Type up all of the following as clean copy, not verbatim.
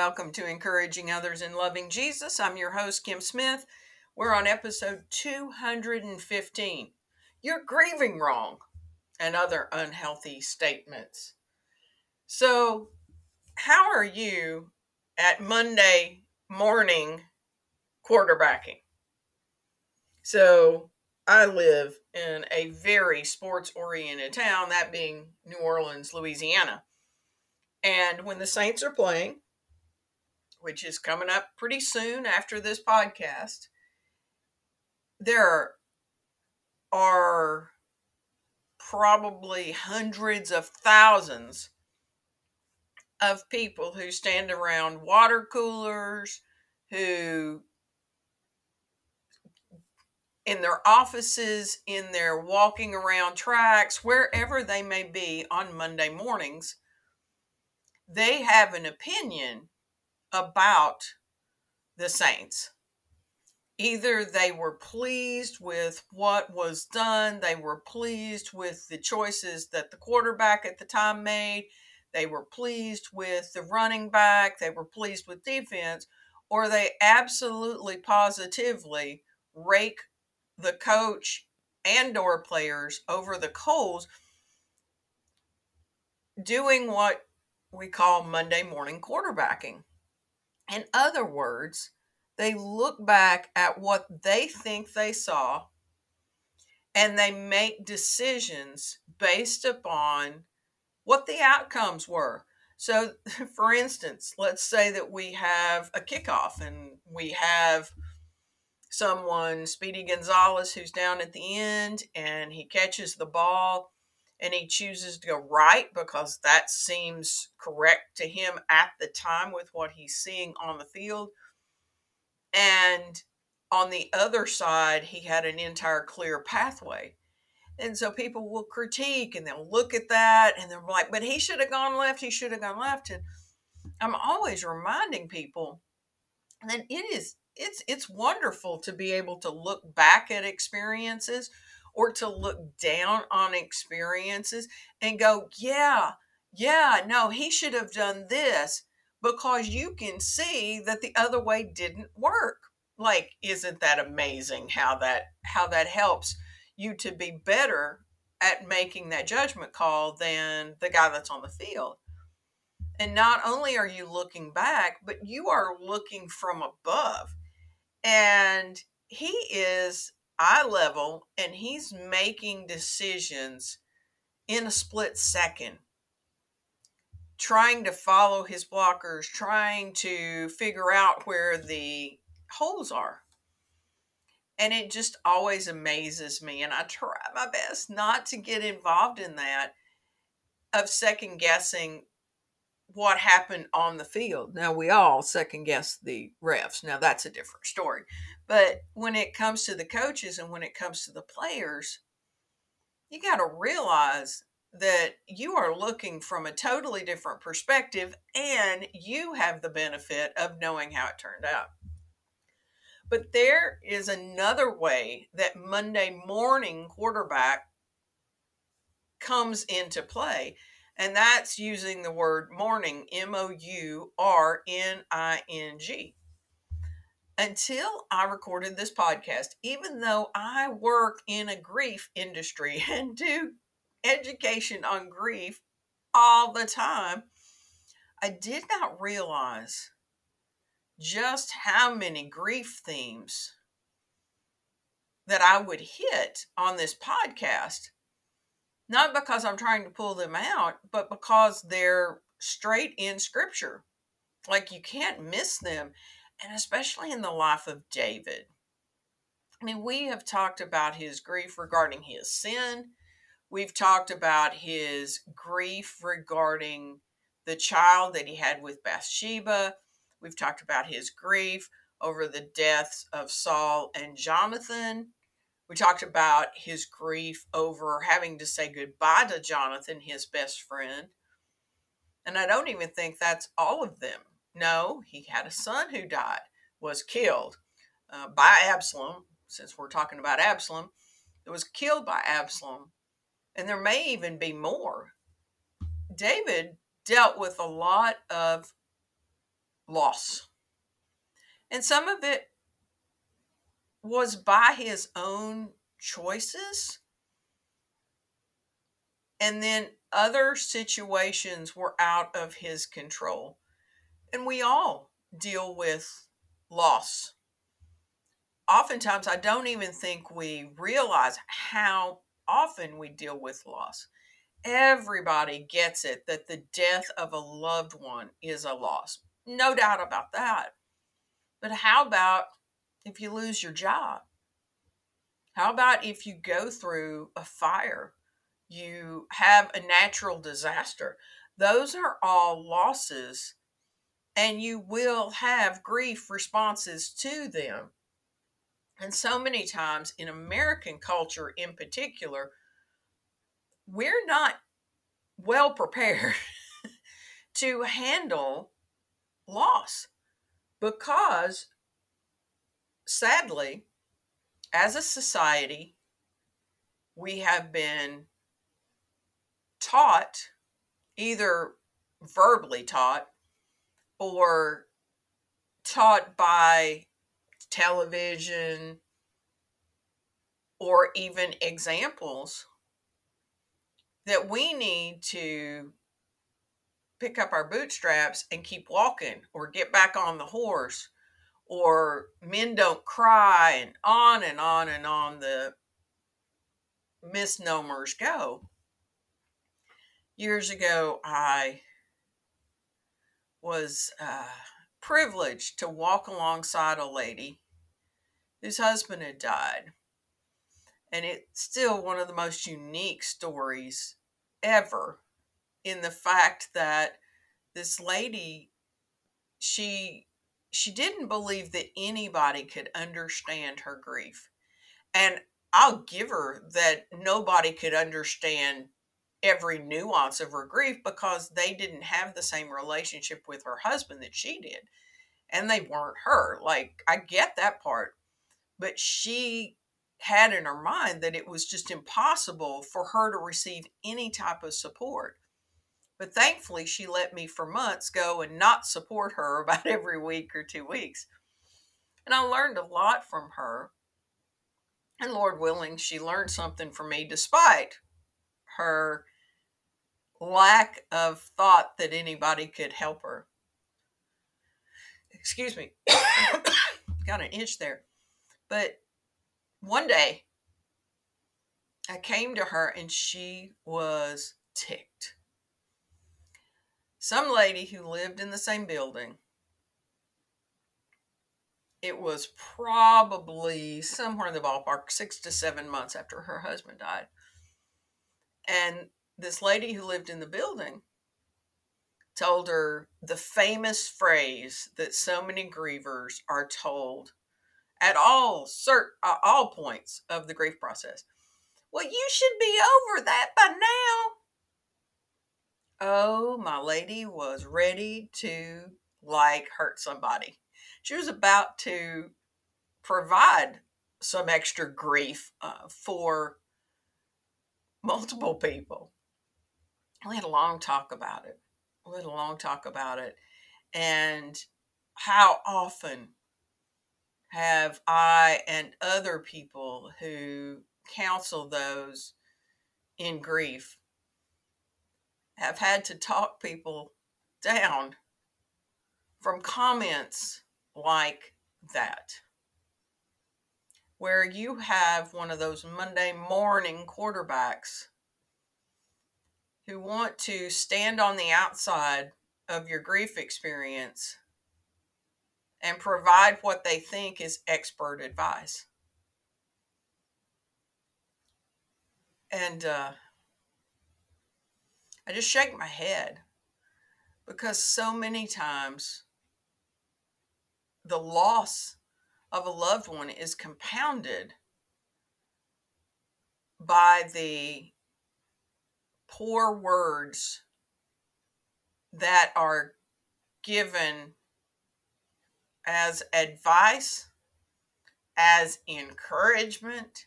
welcome to Encouraging Others and Loving Jesus. I'm your host, Kim Smith. We're on episode 215. You're grieving wrong and other unhealthy statements. So, how are you at Monday morning quarterbacking? So, I live in a very sports-oriented town, that being New Orleans, Louisiana. And when the Saints are playing, which is coming up pretty soon after this podcast, there are probably hundreds of thousands of people who stand around water coolers, who in their offices, in their walking around tracks, wherever they may be on Monday mornings. They have an opinion about the Saints. Either they were pleased with what was done, they were pleased with the choices that the quarterback at the time made, they were pleased with the running back, they were pleased with defense, or they absolutely positively rake the coach and or players over the coals, doing what we call Monday morning quarterbacking. In other words, they look back at what they think they saw and they make decisions based upon what the outcomes were. So, for instance, let's say that we have a kickoff and we have someone, Speedy Gonzalez, who's down at the end and he catches the ball. And he chooses to go right because that seems correct to him at the time with what he's seeing on the field. And on the other side, he had an entire clear pathway. And so people will critique and they'll look at that and they're like, but he should have gone left, he should have gone left. And I'm always reminding people that it's wonderful to be able to look back at experiences or to look down on experiences and go, no, he should have done this, because you can see that the other way didn't work. Like, isn't that amazing how that helps you to be better at making that judgment call than the guy that's on the field? And not only are you looking back, but you are looking from above. And he is eye level, and he's making decisions in a split second, trying to follow his blockers, trying to figure out where the holes are. And it just always amazes me, and I try my best not to get involved in that, of second guessing what happened on the field. Now, we all second guess the refs. Now, that's a different story. But when it comes to the coaches and when it comes to the players, you got to realize that you are looking from a totally different perspective, and you have the benefit of knowing how it turned out. But there is another way that Monday morning quarterback comes into play. And that's using the word mourning, M-O-U-R-N-I-N-G. Until I recorded this podcast, even though I work in a grief industry and do education on grief all the time, I did not realize just how many grief themes that I would hit on this podcast. Not because I'm trying to pull them out, but because they're straight in Scripture. Like, you can't miss them, and especially in the life of David. I mean, we have talked about his grief regarding his sin. We've talked about his grief regarding the child that he had with Bathsheba. We've talked about his grief over the deaths of Saul and Jonathan. We talked about his grief over having to say goodbye to Jonathan, his best friend. And I don't even think that's all of them. No, he had a son who died, was killed by Absalom, since we're talking about Absalom. It was killed by Absalom. And there may even be more. David dealt with a lot of loss. And some of it was by his own choices. And then other situations were out of his control. And we all deal with loss. Oftentimes, I don't even think we realize how often we deal with loss. Everybody gets it that the death of a loved one is a loss. No doubt about that. But how about if you lose your job? How about if you go through a fire? You have a natural disaster. Those are all losses, and you will have grief responses to them. And so many times in American culture in particular, we're not well prepared to handle loss because, sadly, as a society, we have been taught, either verbally taught or taught by television or even examples, that we need to pick up our bootstraps and keep walking or get back on the horse, or men don't cry, and on and on and on the misnomers go. Years ago, I was privileged to walk alongside a lady whose husband had died. And it's still one of the most unique stories ever, in the fact that this lady, she didn't believe that anybody could understand her grief. And I'll give her that nobody could understand every nuance of her grief, because they didn't have the same relationship with her husband that she did. And they weren't her. Like, I get that part. But she had in her mind that it was just impossible for her to receive any type of support. But thankfully, she let me for months go and not support her about every week or 2 weeks. And I learned a lot from her. And Lord willing, she learned something from me, despite her lack of thought that anybody could help her. Excuse me. Got an itch there. But one day, I came to her and she was ticked. Some lady who lived in the same building. It was probably somewhere in the ballpark 6 to 7 months after her husband died. And this lady who lived in the building told her the famous phrase that so many grievers are told at all points of the grief process. Well, you should be over that by now. Oh, my lady was ready to, like, hurt somebody. She was about to provide some extra grief for multiple people. We had a long talk about it. And how often have I and other people who counsel those in grief have had to talk people down from comments like that, where you have one of those Monday morning quarterbacks who want to stand on the outside of your grief experience and provide what they think is expert advice. And I just shake my head, because so many times the loss of a loved one is compounded by the poor words that are given as advice, as encouragement.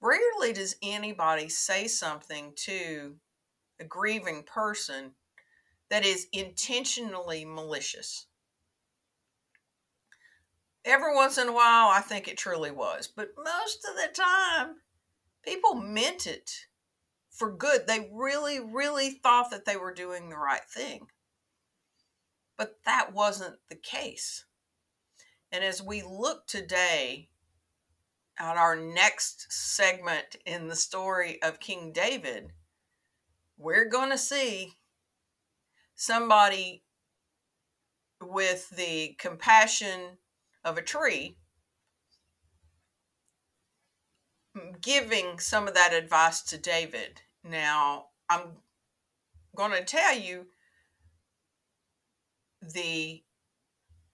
Rarely does anybody say something to a grieving person that is intentionally malicious. Every once in a while, I think it truly was. But most of the time, people meant it for good. They really, really thought that they were doing the right thing. But that wasn't the case. And as we look today at our next segment in the story of King David, we're going to see somebody with the compassion of a tree giving some of that advice to David. Now, I'm going to tell you the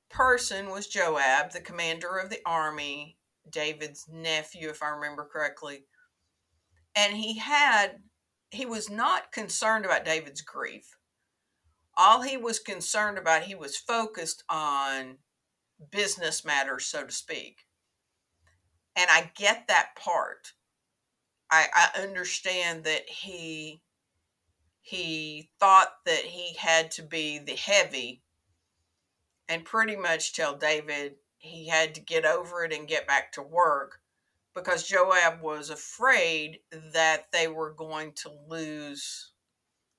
person was Joab, the commander of the army, David's nephew, if I remember correctly. And he was not concerned about David's grief. All he was concerned about, he was focused on business matters, so to speak. And I get that part. I understand that he thought that he had to be the heavy and pretty much tell David he had to get over it and get back to work, because Joab was afraid that they were going to lose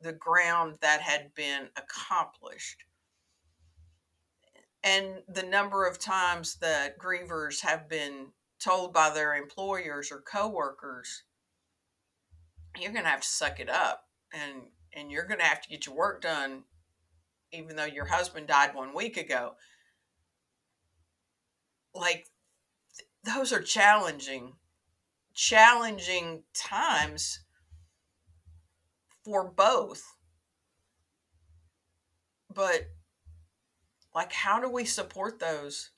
the ground that had been accomplished. And the number of times that grievers have been told by their employers or coworkers, you're going to have to suck it up and you're going to have to get your work done, even though your husband died 1 week ago. Like, those are challenging times for both. But like, how do we support those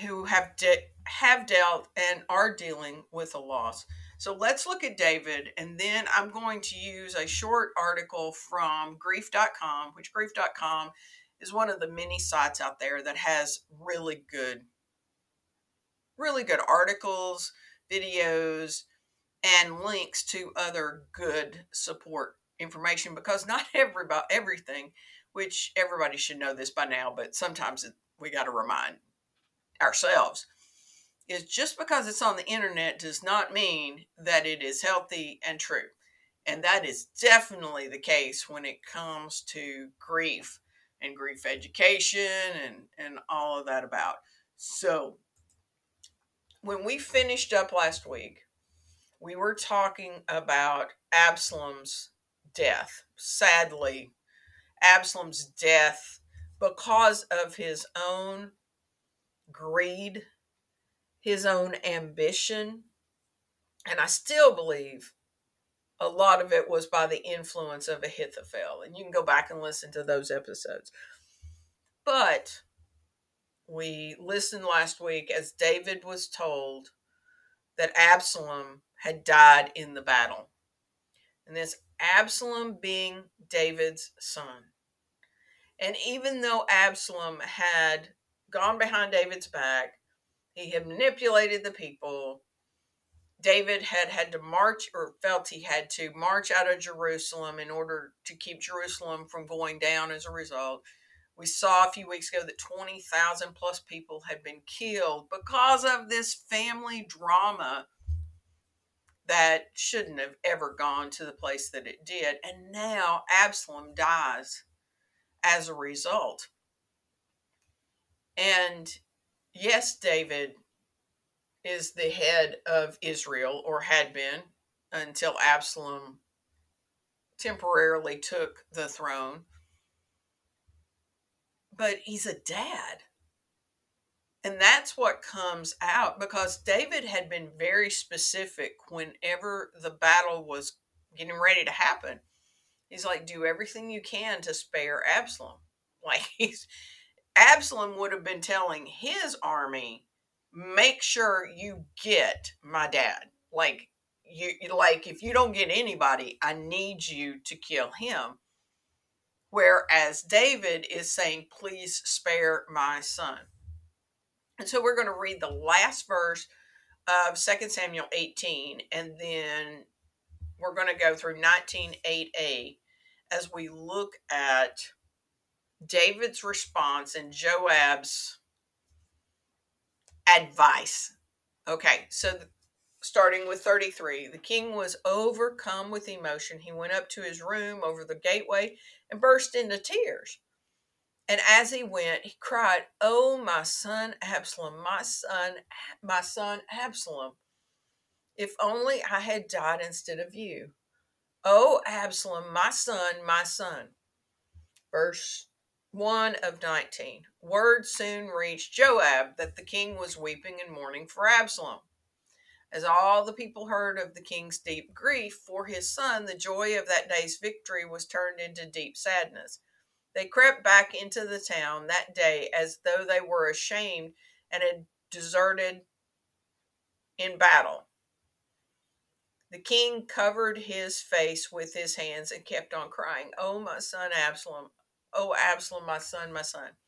who have dealt and are dealing with a loss? So let's look at David, and then I'm going to use a short article from grief.com, which grief.com is one of the many sites out there that has really good articles, videos, and links to other good support information, because not everything, which everybody should know this by now, but sometimes we got to remind ourselves, is just because it's on the internet does not mean that it is healthy and true. And that is definitely the case when it comes to grief and grief education and all of that about. So when we finished up last week, we were talking about Absalom's death. Sadly, Absalom's death, because of his own greed, his own ambition, and I still believe a lot of it was by the influence of Ahithophel. And you can go back and listen to those episodes. But we listened last week as David was told that Absalom had died in the battle. And this Absalom being David's son. And even though Absalom had gone behind David's back, he had manipulated the people, David had to march, or felt he had to march out of Jerusalem in order to keep Jerusalem from going down as a result. We saw a few weeks ago that 20,000 plus people had been killed because of this family drama that shouldn't have ever gone to the place that it did. And now Absalom dies as a result. And yes, David is the head of Israel, or had been until Absalom temporarily took the throne. But he's a dad. And that's what comes out, because David had been very specific whenever the battle was getting ready to happen. He's like, do everything you can to spare Absalom. Like, Absalom would have been telling his army, make sure you get my dad. Like, if you don't get anybody, I need you to kill him. Whereas David is saying, please spare my son. And so we're going to read the last verse of 2 Samuel 18, and then we're going to go through 19:8a as we look at David's response and Joab's advice. Okay, so starting with 33, the king was overcome with emotion. He went up to his room over the gateway and burst into tears. And as he went, he cried, "Oh, my son Absalom, my son Absalom, if only I had died instead of you. Oh, Absalom, my son, my son." Verse 1 of 19. Word soon reached Joab that the king was weeping and mourning for Absalom. As all the people heard of the king's deep grief for his son, the joy of that day's victory was turned into deep sadness. They crept back into the town that day as though they were ashamed and had deserted in battle. The king covered his face with his hands and kept on crying, "Oh, my son Absalom, oh, Absalom, my son, my son."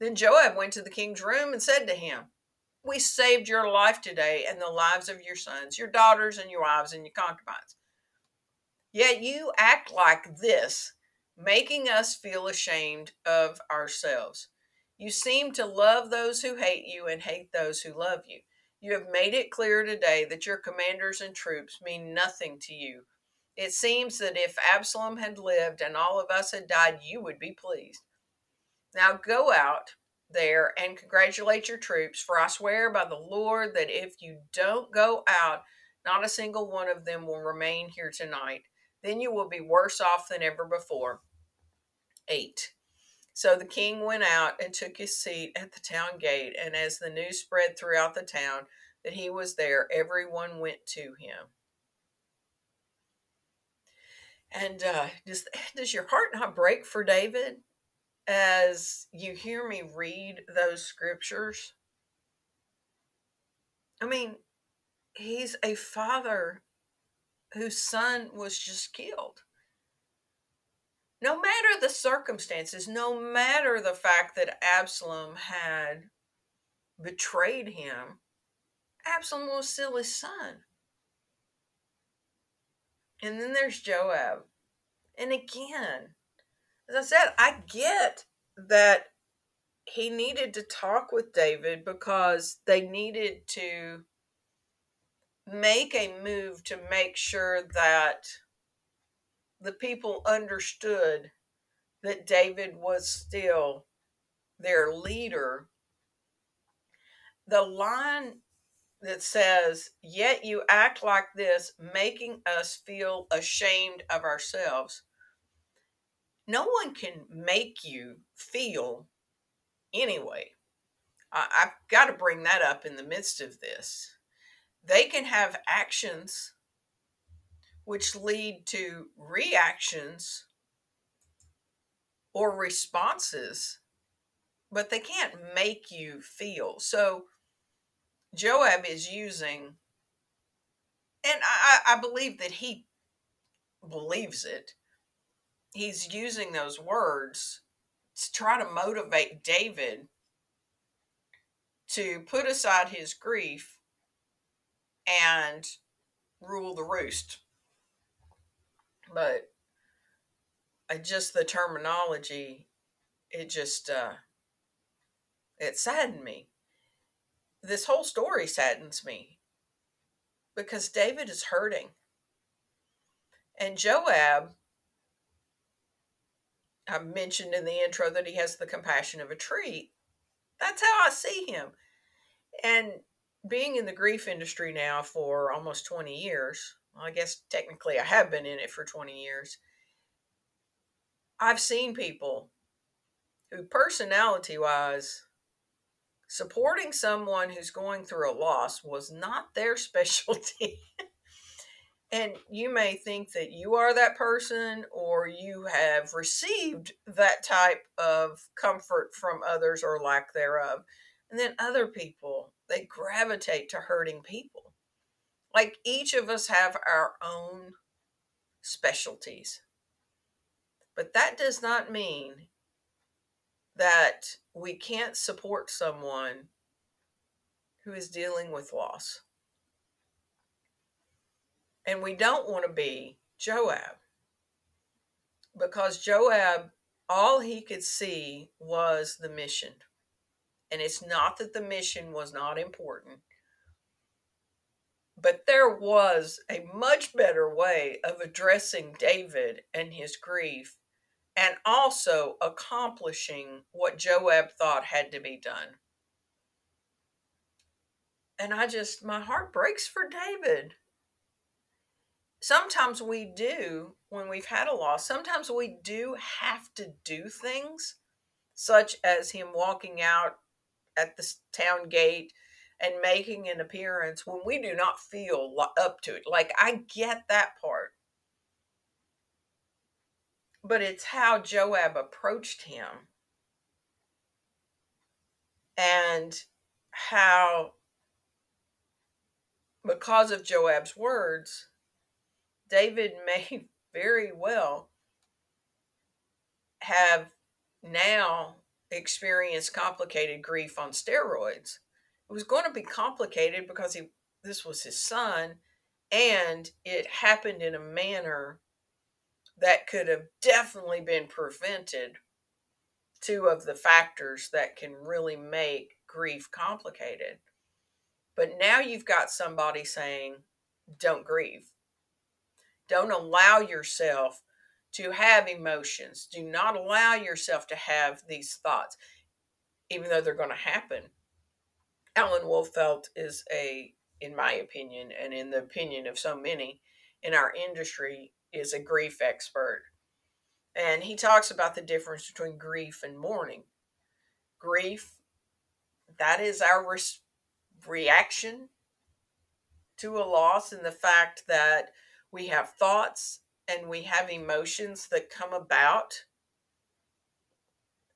Then Joab went to the king's room and said to him, "We saved your life today and the lives of your sons, your daughters and your wives and your concubines. Yet you act like this, making us feel ashamed of ourselves. You seem to love those who hate you and hate those who love you. You have made it clear today that your commanders and troops mean nothing to you. It seems that if Absalom had lived and all of us had died, you would be pleased. Now go out there and congratulate your troops, for I swear by the Lord that if you don't go out, not a single one of them will remain here tonight. Then you will be worse off than ever before." 8. So the king went out and took his seat at the town gate, and as the news spread throughout the town that he was there, everyone went to him. And does your heart not break for David as you hear me read those scriptures? I mean, he's a father whose son was just killed. No matter the circumstances, no matter the fact that Absalom had betrayed him, Absalom was still his son. And then there's Joab. And again, as I said, I get that he needed to talk with David because they needed to make a move to make sure that the people understood that David was still their leader. The line that says, "Yet you act like this, making us feel ashamed of ourselves." No one can make you feel anyway. I've got to bring that up in the midst of this. They can have actions which lead to reactions or responses, but they can't make you feel. So Joab is using, and I believe that he believes it, he's using those words to try to motivate David to put aside his grief and rule the roost. But just the terminology, it just, it saddened me. This whole story saddens me because David is hurting. And Joab, I mentioned in the intro that he has the compassion of a tree. That's how I see him. And being in the grief industry now for almost 20 years, well, I guess technically I have been in it for 20 years, I've seen people who personality-wise, supporting someone who's going through a loss was not their specialty. And you may think that you are that person or you have received that type of comfort from others or lack thereof. And then other people, they gravitate to hurting people. Like each of us have our own specialties. But that does not mean that we can't support someone who is dealing with loss. And we don't want to be Joab. because Joab, all he could see was the mission. And it's not that the mission was not important, but there was a much better way of addressing David and his grief, and also accomplishing what Joab thought had to be done. And my heart breaks for David. Sometimes we do, when we've had a loss, sometimes we do have to do things, such as him walking out at the town gate and making an appearance when we do not feel up to it. Like, I get that part. But it's how Joab approached him and how, because of Joab's words, David may very well have now experienced complicated grief on steroids. It was going to be complicated because this was his son, and it happened in a manner that could have definitely been prevented. Two of the factors that can really make grief complicated. But now you've got somebody saying, don't grieve. Don't allow yourself to have emotions. Do not allow yourself to have these thoughts, even though they're going to happen. Alan Wolfelt is in my opinion, and in the opinion of so many in our industry, is a grief expert. And he talks about the difference between grief and mourning. Grief, that is our reaction to a loss, and the fact that we have thoughts and we have emotions that come about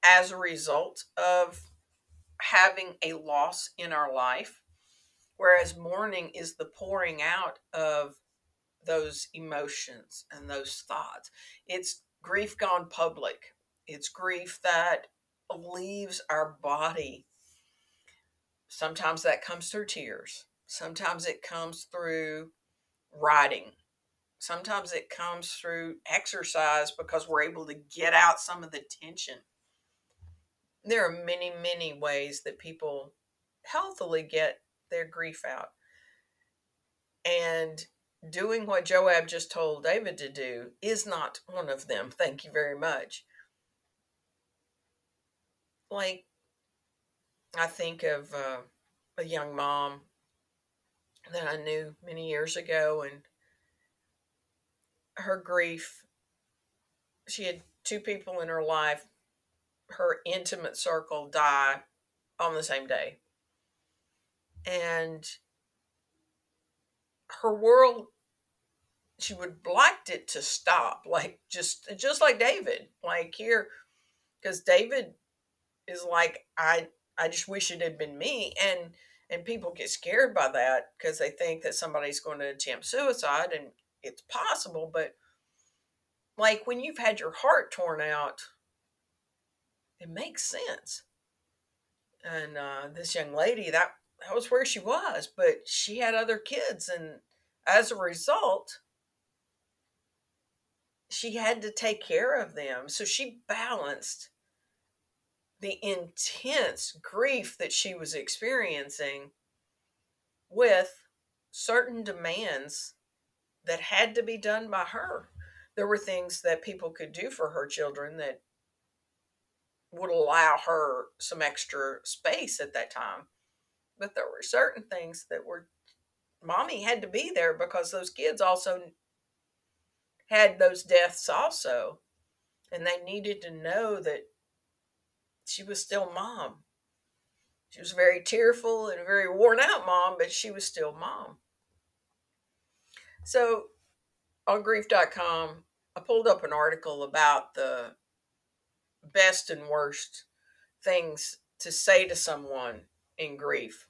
as a result of having a loss in our life. Whereas mourning is the pouring out of those emotions and those thoughts. It's grief gone public. It's grief that leaves our body. Sometimes that comes through tears. Sometimes it comes through writing. Sometimes it comes through exercise because we're able to get out some of the tension. There are many, many ways that people healthily get their grief out. And doing what Joab just told David to do is not one of them. Thank you very much. Like, I think of a young mom that I knew many years ago, and her grief, she had two people in her life, her intimate circle, die on the same day. And her world, she would liked it to stop, like just like David, like here, because David is like, I just wish it had been me, and people get scared by that because they think that somebody's going to attempt suicide, and it's possible, but like when you've had your heart torn out, it makes sense. And this young lady, that was where she was, but she had other kids, and as a result, she had to take care of them. So she balanced the intense grief that she was experiencing with certain demands that had to be done by her. There were things that people could do for her children that would allow her some extra space at that time. But there were certain things that were, mommy had to be there because those kids also had those deaths also. And they needed to know that she was still mom. She was very tearful and very worn out mom, but she was still mom. So on grief.com, I pulled up an article about the best and worst things to say to someone in grief.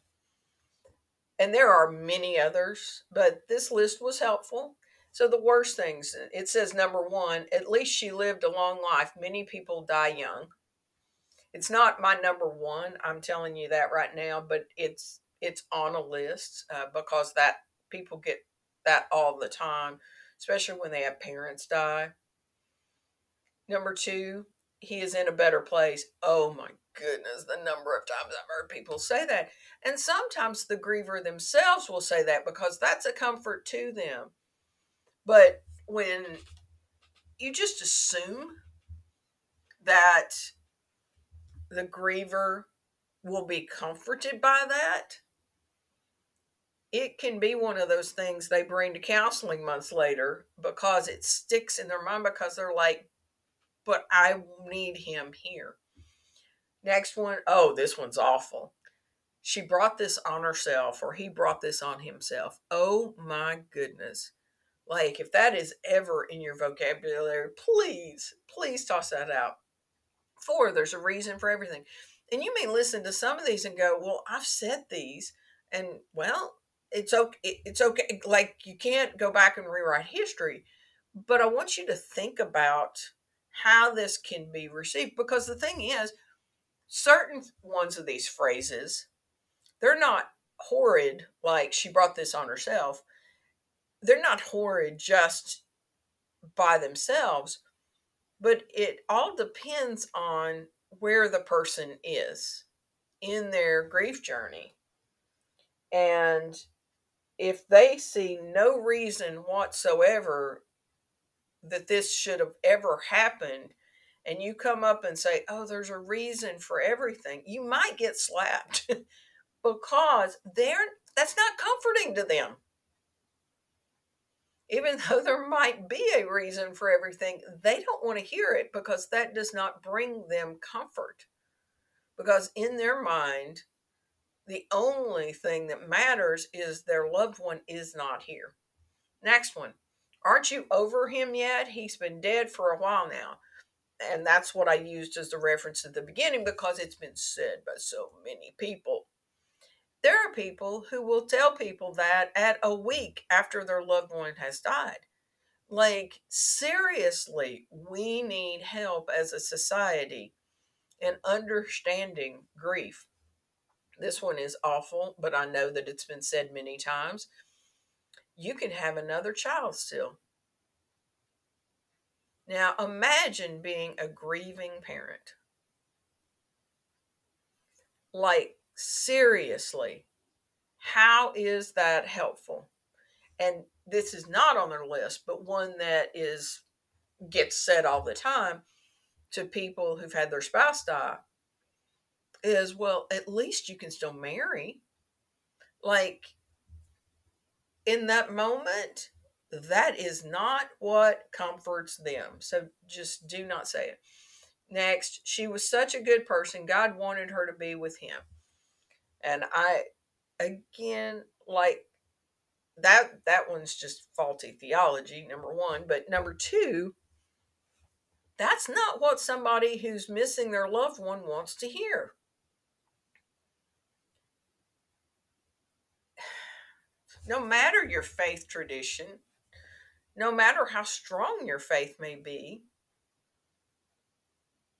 And there are many others, but this list was helpful. So the worst things, it says number 1, at least she lived a long life. Many people die young. It's not my number 1. I'm telling you that right now, but it's on a list because that people get that all the time, especially when they have parents die. Number two, he is in a better place. Oh my goodness, the number of times I've heard people say that. And sometimes the griever themselves will say that because that's a comfort to them. But when you just assume that the griever will be comforted by that, it can be one of those things they bring to counseling months later because it sticks in their mind because they're like, but I need him here. Next one, oh, this one's awful. She brought this on herself, or he brought this on himself. Oh my goodness. Like, if that is ever in your vocabulary, please, please toss that out. Four, there's a reason for everything. And you may listen to some of these and go, well, I've said these, and well, it's okay. It's okay. Like, you can't go back and rewrite history, but I want you to think about how this can be received, because the thing is, certain ones of these phrases, they're not horrid, like she brought this on herself. They're not horrid just by themselves, but it all depends on where the person is in their grief journey. And if they see no reason whatsoever that this should have ever happened, and you come up and say, oh, there's a reason for everything, you might get slapped because that's not comforting to them. Even though there might be a reason for everything, they don't want to hear it because that does not bring them comfort. Because in their mind, the only thing that matters is their loved one is not here. Next one. Aren't you over him yet? He's been dead for a while now. And that's what I used as the reference at the beginning because it's been said by so many people. There are people who will tell people that at a week after their loved one has died. Like, seriously, we need help as a society in understanding grief. This one is awful, but I know that it's been said many times. You can have another child still. Now, imagine being a grieving parent. Like, seriously, how is that helpful? And this is not on their list, but one that gets said all the time to people who've had their spouse die is, well, at least you can still marry. Like, in that moment, that is not what comforts them. So just do not say it. Next, she was such a good person. God wanted her to be with him. And I, again, like, that one's just faulty theology, number one. But number two, that's not what somebody who's missing their loved one wants to hear. No matter your faith tradition, no matter how strong your faith may be,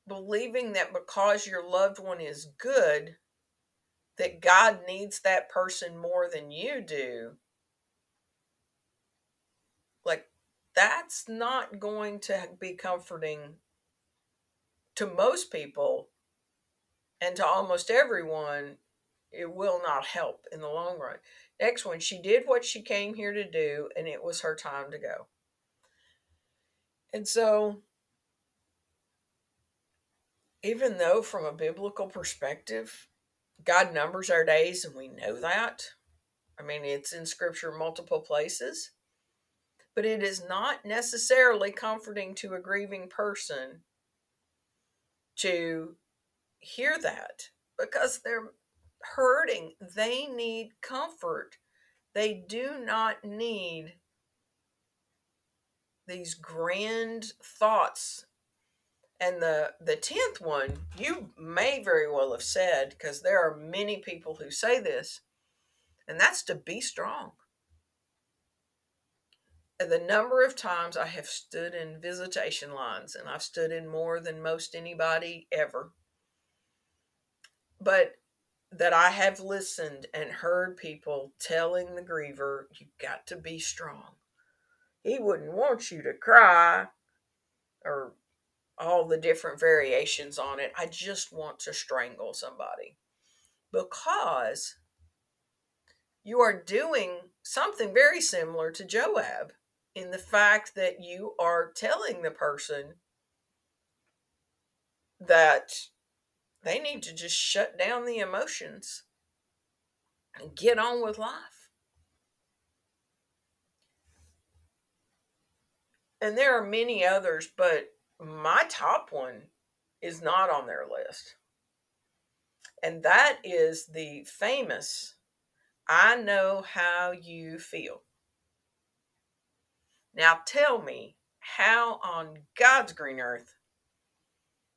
believing that because your loved one is good, that God needs that person more than you do, like, that's not going to be comforting to most people, and to almost everyone, it will not help in the long run. Next one, she did what she came here to do, and it was her time to go. And so, even though from a biblical perspective, God numbers our days, and we know that. I mean, it's in Scripture multiple places. But it is not necessarily comforting to a grieving person to hear that because they're hurting. They need comfort. They do not need these grand thoughts. And the 10th one, you may very well have said, because there are many people who say this, and that's to be strong. And the number of times I have stood in visitation lines, and I've stood in more than most anybody ever, but that I have listened and heard people telling the griever, you've got to be strong. He wouldn't want you to cry, or all the different variations on it. I just want to strangle somebody, because you are doing something very similar to Joab in the fact that you are telling the person that they need to just shut down the emotions and get on with life. And there are many others, but my top one is not on their list. And that is the famous, I know how you feel. Now tell me how on God's green earth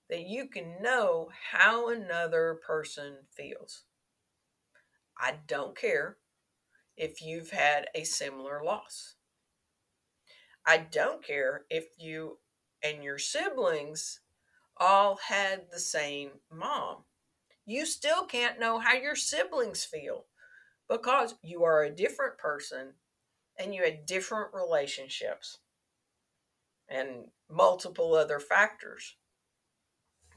that you can know how another person feels. I don't care if you've had a similar loss. I don't care if you and your siblings all had the same mom. You still can't know how your siblings feel, because you are a different person and you had different relationships and multiple other factors.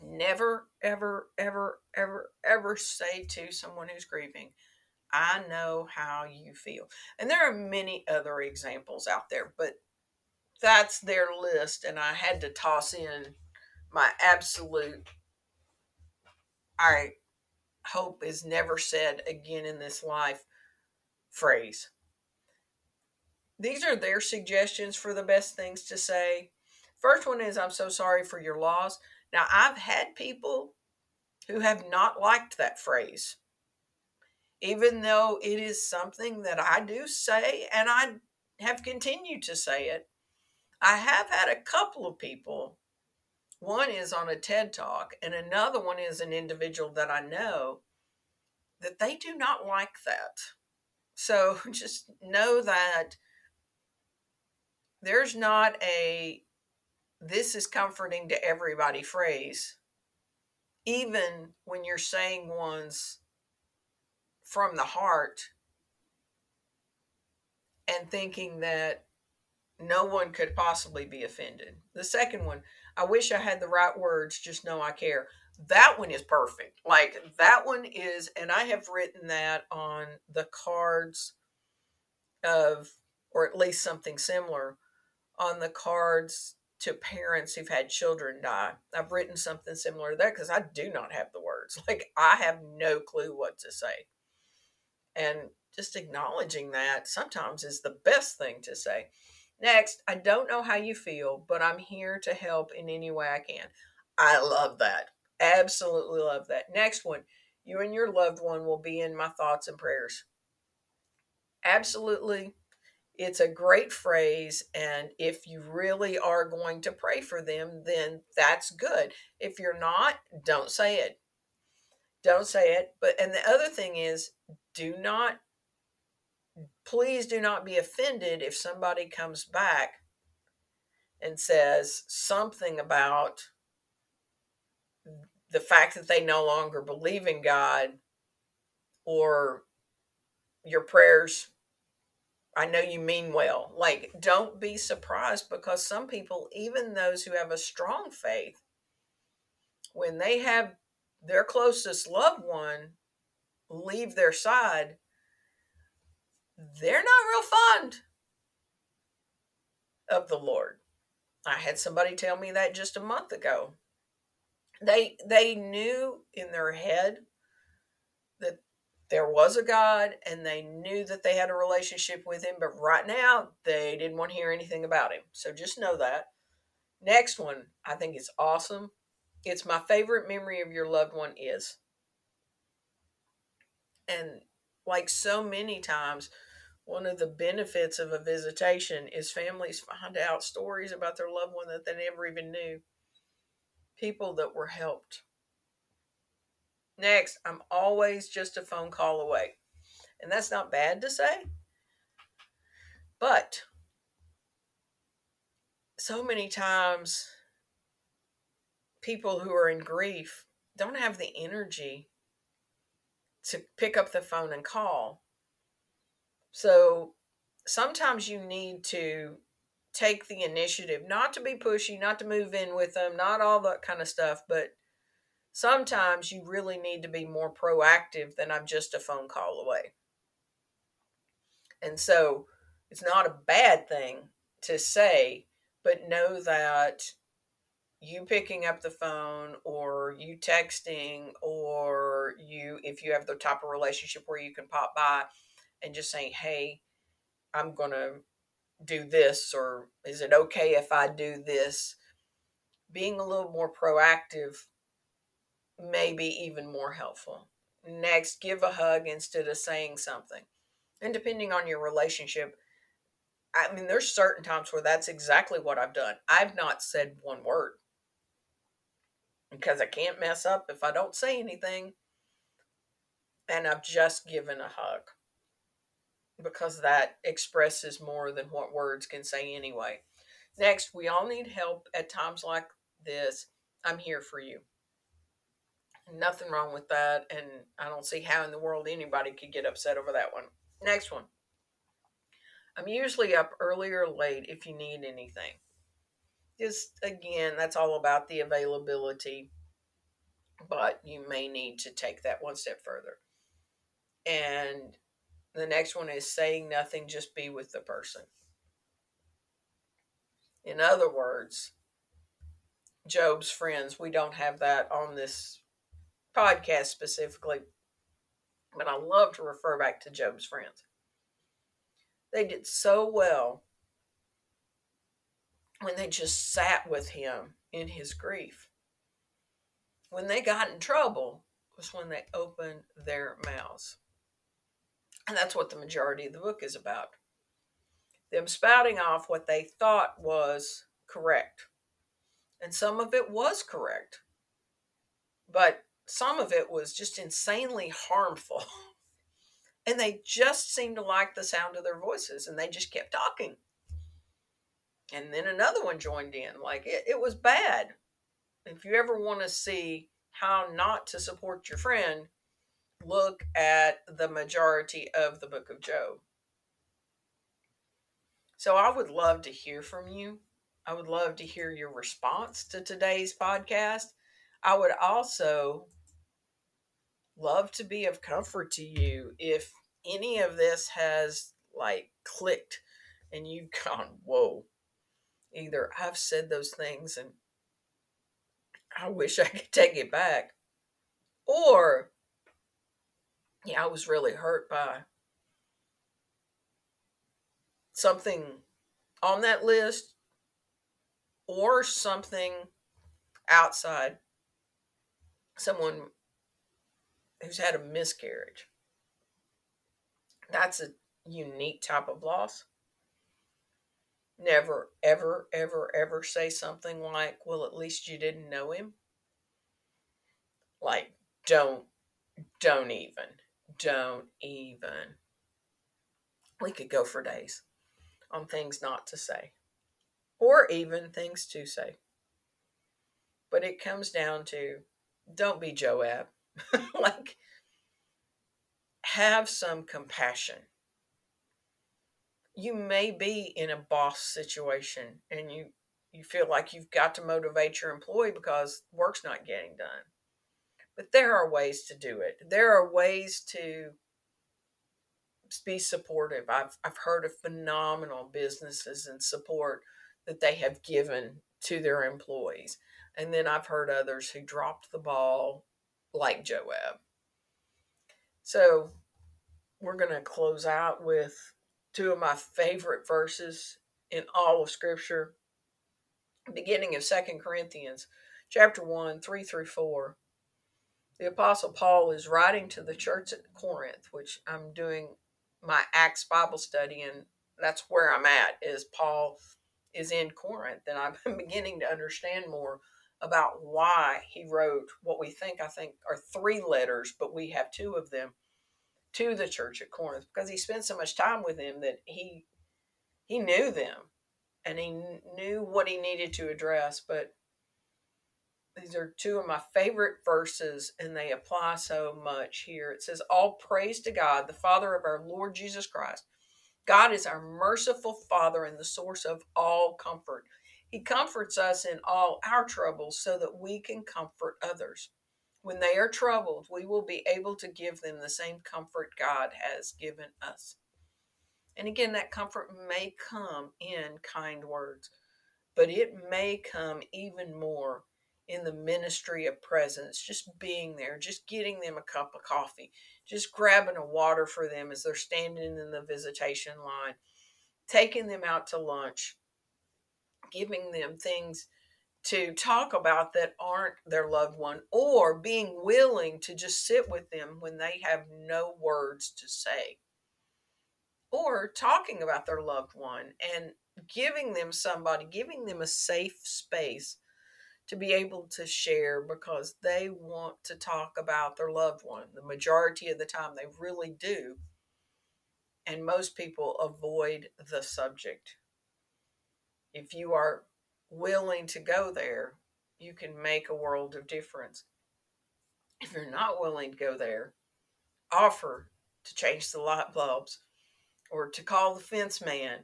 Never, ever, ever, ever, ever say to someone who's grieving, I know how you feel. And there are many other examples out there, but that's their list. And I had to toss in my absolute, I hope is never said again in this life phrase. These are their suggestions for the best things to say. First one is, I'm so sorry for your loss. Now, I've had people who have not liked that phrase, even though it is something that I do say and I have continued to say it. I have had a couple of people. One is on a TED Talk, and another one is an individual that I know, that they do not like that. So just know that there's not a this is comforting to everybody phrase, even when you're saying ones from the heart and thinking that no one could possibly be offended. The second one, I wish I had the right words, just know I care. That one is perfect. Like, that one is, and I have written that on the cards of, or at least something similar, on the cards to parents who've had children die. I've written something similar to that because I do not have the words. Like, I have no clue what to say. And just acknowledging that sometimes is the best thing to say. Next, I don't know how you feel, but I'm here to help in any way I can. I love that. Absolutely love that. Next one, you and your loved one will be in my thoughts and prayers. Absolutely. It's a great phrase. And if you really are going to pray for them, then that's good. If you're not, don't say it. Don't say it. But, and the other thing is, please do not be offended if somebody comes back and says something about the fact that they no longer believe in God or your prayers. I know you mean well. Like, don't be surprised, because some people, even those who have a strong faith, when they have their closest loved one leave their side, they're not real fond of the Lord. I had somebody tell me that just a month ago. They knew in their head that there was a God, and they knew that they had a relationship with him, but right now they didn't want to hear anything about him. So just know that. Next one, I think it's awesome. It's my favorite memory of your loved one is. And like so many times, one of the benefits of a visitation is families find out stories about their loved one that they never even knew. People that were helped. Next, I'm always just a phone call away. And that's not bad to say. But so many times, people who are in grief don't have the energy to pick up the phone and call. So sometimes you need to take the initiative, not to be pushy, not to move in with them, not all that kind of stuff, but sometimes you really need to be more proactive than I'm just a phone call away. And so it's not a bad thing to say, but know that you picking up the phone or you texting or you, if you have the type of relationship where you can pop by and just saying, hey, I'm going to do this, or is it okay if I do this? Being a little more proactive may be even more helpful. Next, give a hug instead of saying something. And depending on your relationship, I mean, there's certain times where that's exactly what I've done. I've not said one word because I can't mess up if I don't say anything. And I've just given a hug because that expresses more than what words can say anyway. Next, we all need help at times like this. I'm here for you. Nothing wrong with that. And I don't see how in the world anybody could get upset over that one. Next one. I'm usually up early or late if you need anything. Just, again, that's all about the availability, but you may need to take that one step further. And the next one is saying nothing, just be with the person. In other words, Job's friends, we don't have that on this podcast specifically, but I love to refer back to Job's friends. They did so well when they just sat with him in his grief. When they got in trouble was when they opened their mouths. And that's what the majority of the book is about. Them spouting off what they thought was correct. And some of it was correct. But some of it was just insanely harmful. And they just seemed to like the sound of their voices, and they just kept talking. And then another one joined in. Like, it was bad. If you ever want to see how not to support your friend, look at the majority of the book of Job. So I would love to hear from you. I would love to hear your response to today's podcast. I would also love to be of comfort to you if any of this has like clicked and you've gone, whoa, either I've said those things and I wish I could take it back, or yeah, I was really hurt by something on that list or something outside, someone who's had a miscarriage. That's a unique type of loss. Never, ever, ever, ever say something like, well, at least you didn't know him. Like, don't even. We could go for days on things not to say, or even things to say. But it comes down to, don't be Joab. Like, have some compassion. You may be in a boss situation and you feel like you've got to motivate your employee because work's not getting done. But there are ways to do it. There are ways to be supportive. I've heard of phenomenal businesses and support that they have given to their employees. And then I've heard others who dropped the ball like Joab. So we're going to close out with two of my favorite verses in all of Scripture. Beginning of 2 Corinthians, chapter 1, 3 through 4. The Apostle Paul is writing to the church at Corinth, which I'm doing my Acts Bible study, and that's where I'm at, is Paul is in Corinth, and I'm beginning to understand more about why he wrote what we think, I think, are three letters, but we have two of them, to the church at Corinth, because he spent so much time with them that he knew them, and he knew what he needed to address. But these are two of my favorite verses, and they apply so much here. It says, all praise to God, the Father of our Lord Jesus Christ, God is our merciful Father and the source of all comfort. He comforts us in all our troubles so that we can comfort others. When they are troubled, we will be able to give them the same comfort God has given us. And again, that comfort may come in kind words, but it may come even more in the ministry of presence, just being there, just getting them a cup of coffee, just grabbing a water for them as they're standing in the visitation line, taking them out to lunch, giving them things to talk about that aren't their loved one, or being willing to just sit with them when they have no words to say, or talking about their loved one and giving them somebody, giving them a safe space to be able to share because they want to talk about their loved one. The majority of the time they really do. And most people avoid the subject. If you are willing to go there, you can make a world of difference. If you're not willing to go there, offer to change the light bulbs or to call the fence man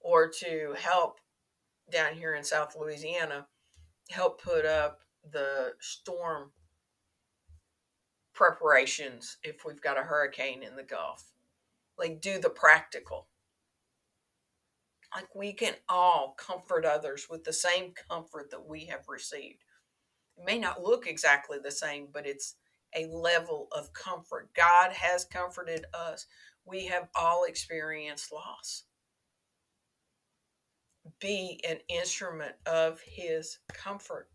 or to help down here in South Louisiana, help put up the storm preparations if we've got a hurricane in the Gulf. Like, do the practical. Like, we can all comfort others with the same comfort that we have received. It may not look exactly the same, but it's a level of comfort. God has comforted us. We have all experienced loss. Be an instrument of his comfort,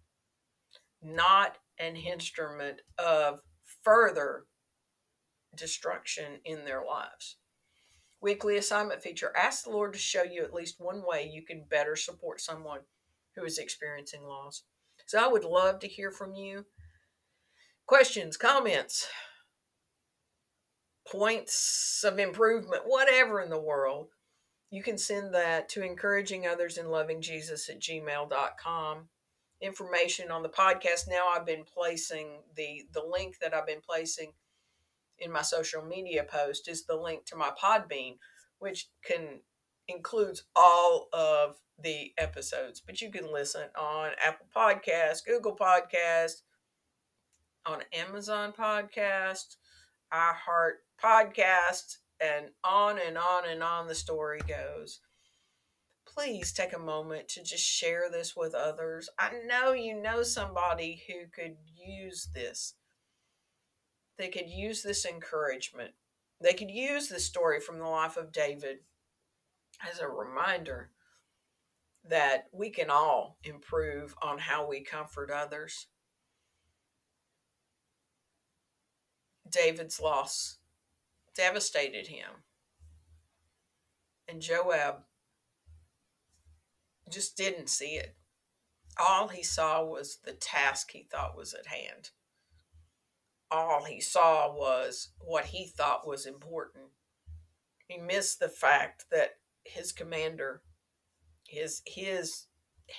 not an instrument of further destruction in their lives. Weekly assignment feature. Ask the Lord to show you at least one way you can better support someone who is experiencing loss. So I would love to hear from you. Questions, comments, points of improvement, whatever in the world. You can send that to encouragingothersinlovingjesus@gmail.com. Information on the podcast. Now I've been placing the link that I've been placing in my social media post is the link to my Podbean, which includes all of the episodes. But you can listen on Apple Podcasts, Google Podcasts, on Amazon Podcasts, iHeart Podcasts, and on and on and on the story goes. Please take a moment to just share this with others. I know you know somebody who could use this. They could use this encouragement. They could use this story from the life of David as a reminder that we can all improve on how we comfort others. David's loss devastated him. And Joab just didn't see it. All he saw was the task he thought was at hand. All he saw was what he thought was important. He missed the fact that his commander, his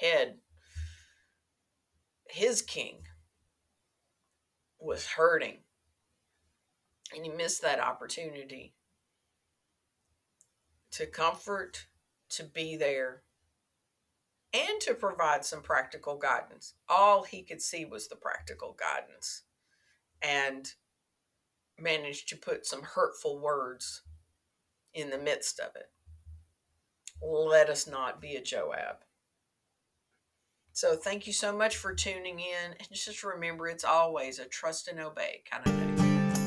head, his king was hurting. And you miss that opportunity to comfort, to be there, and to provide some practical guidance. All he could see was the practical guidance and managed to put some hurtful words in the midst of it. Let us not be a Joab. So thank you so much for tuning in. And just remember, it's always a trust and obey kind of thing.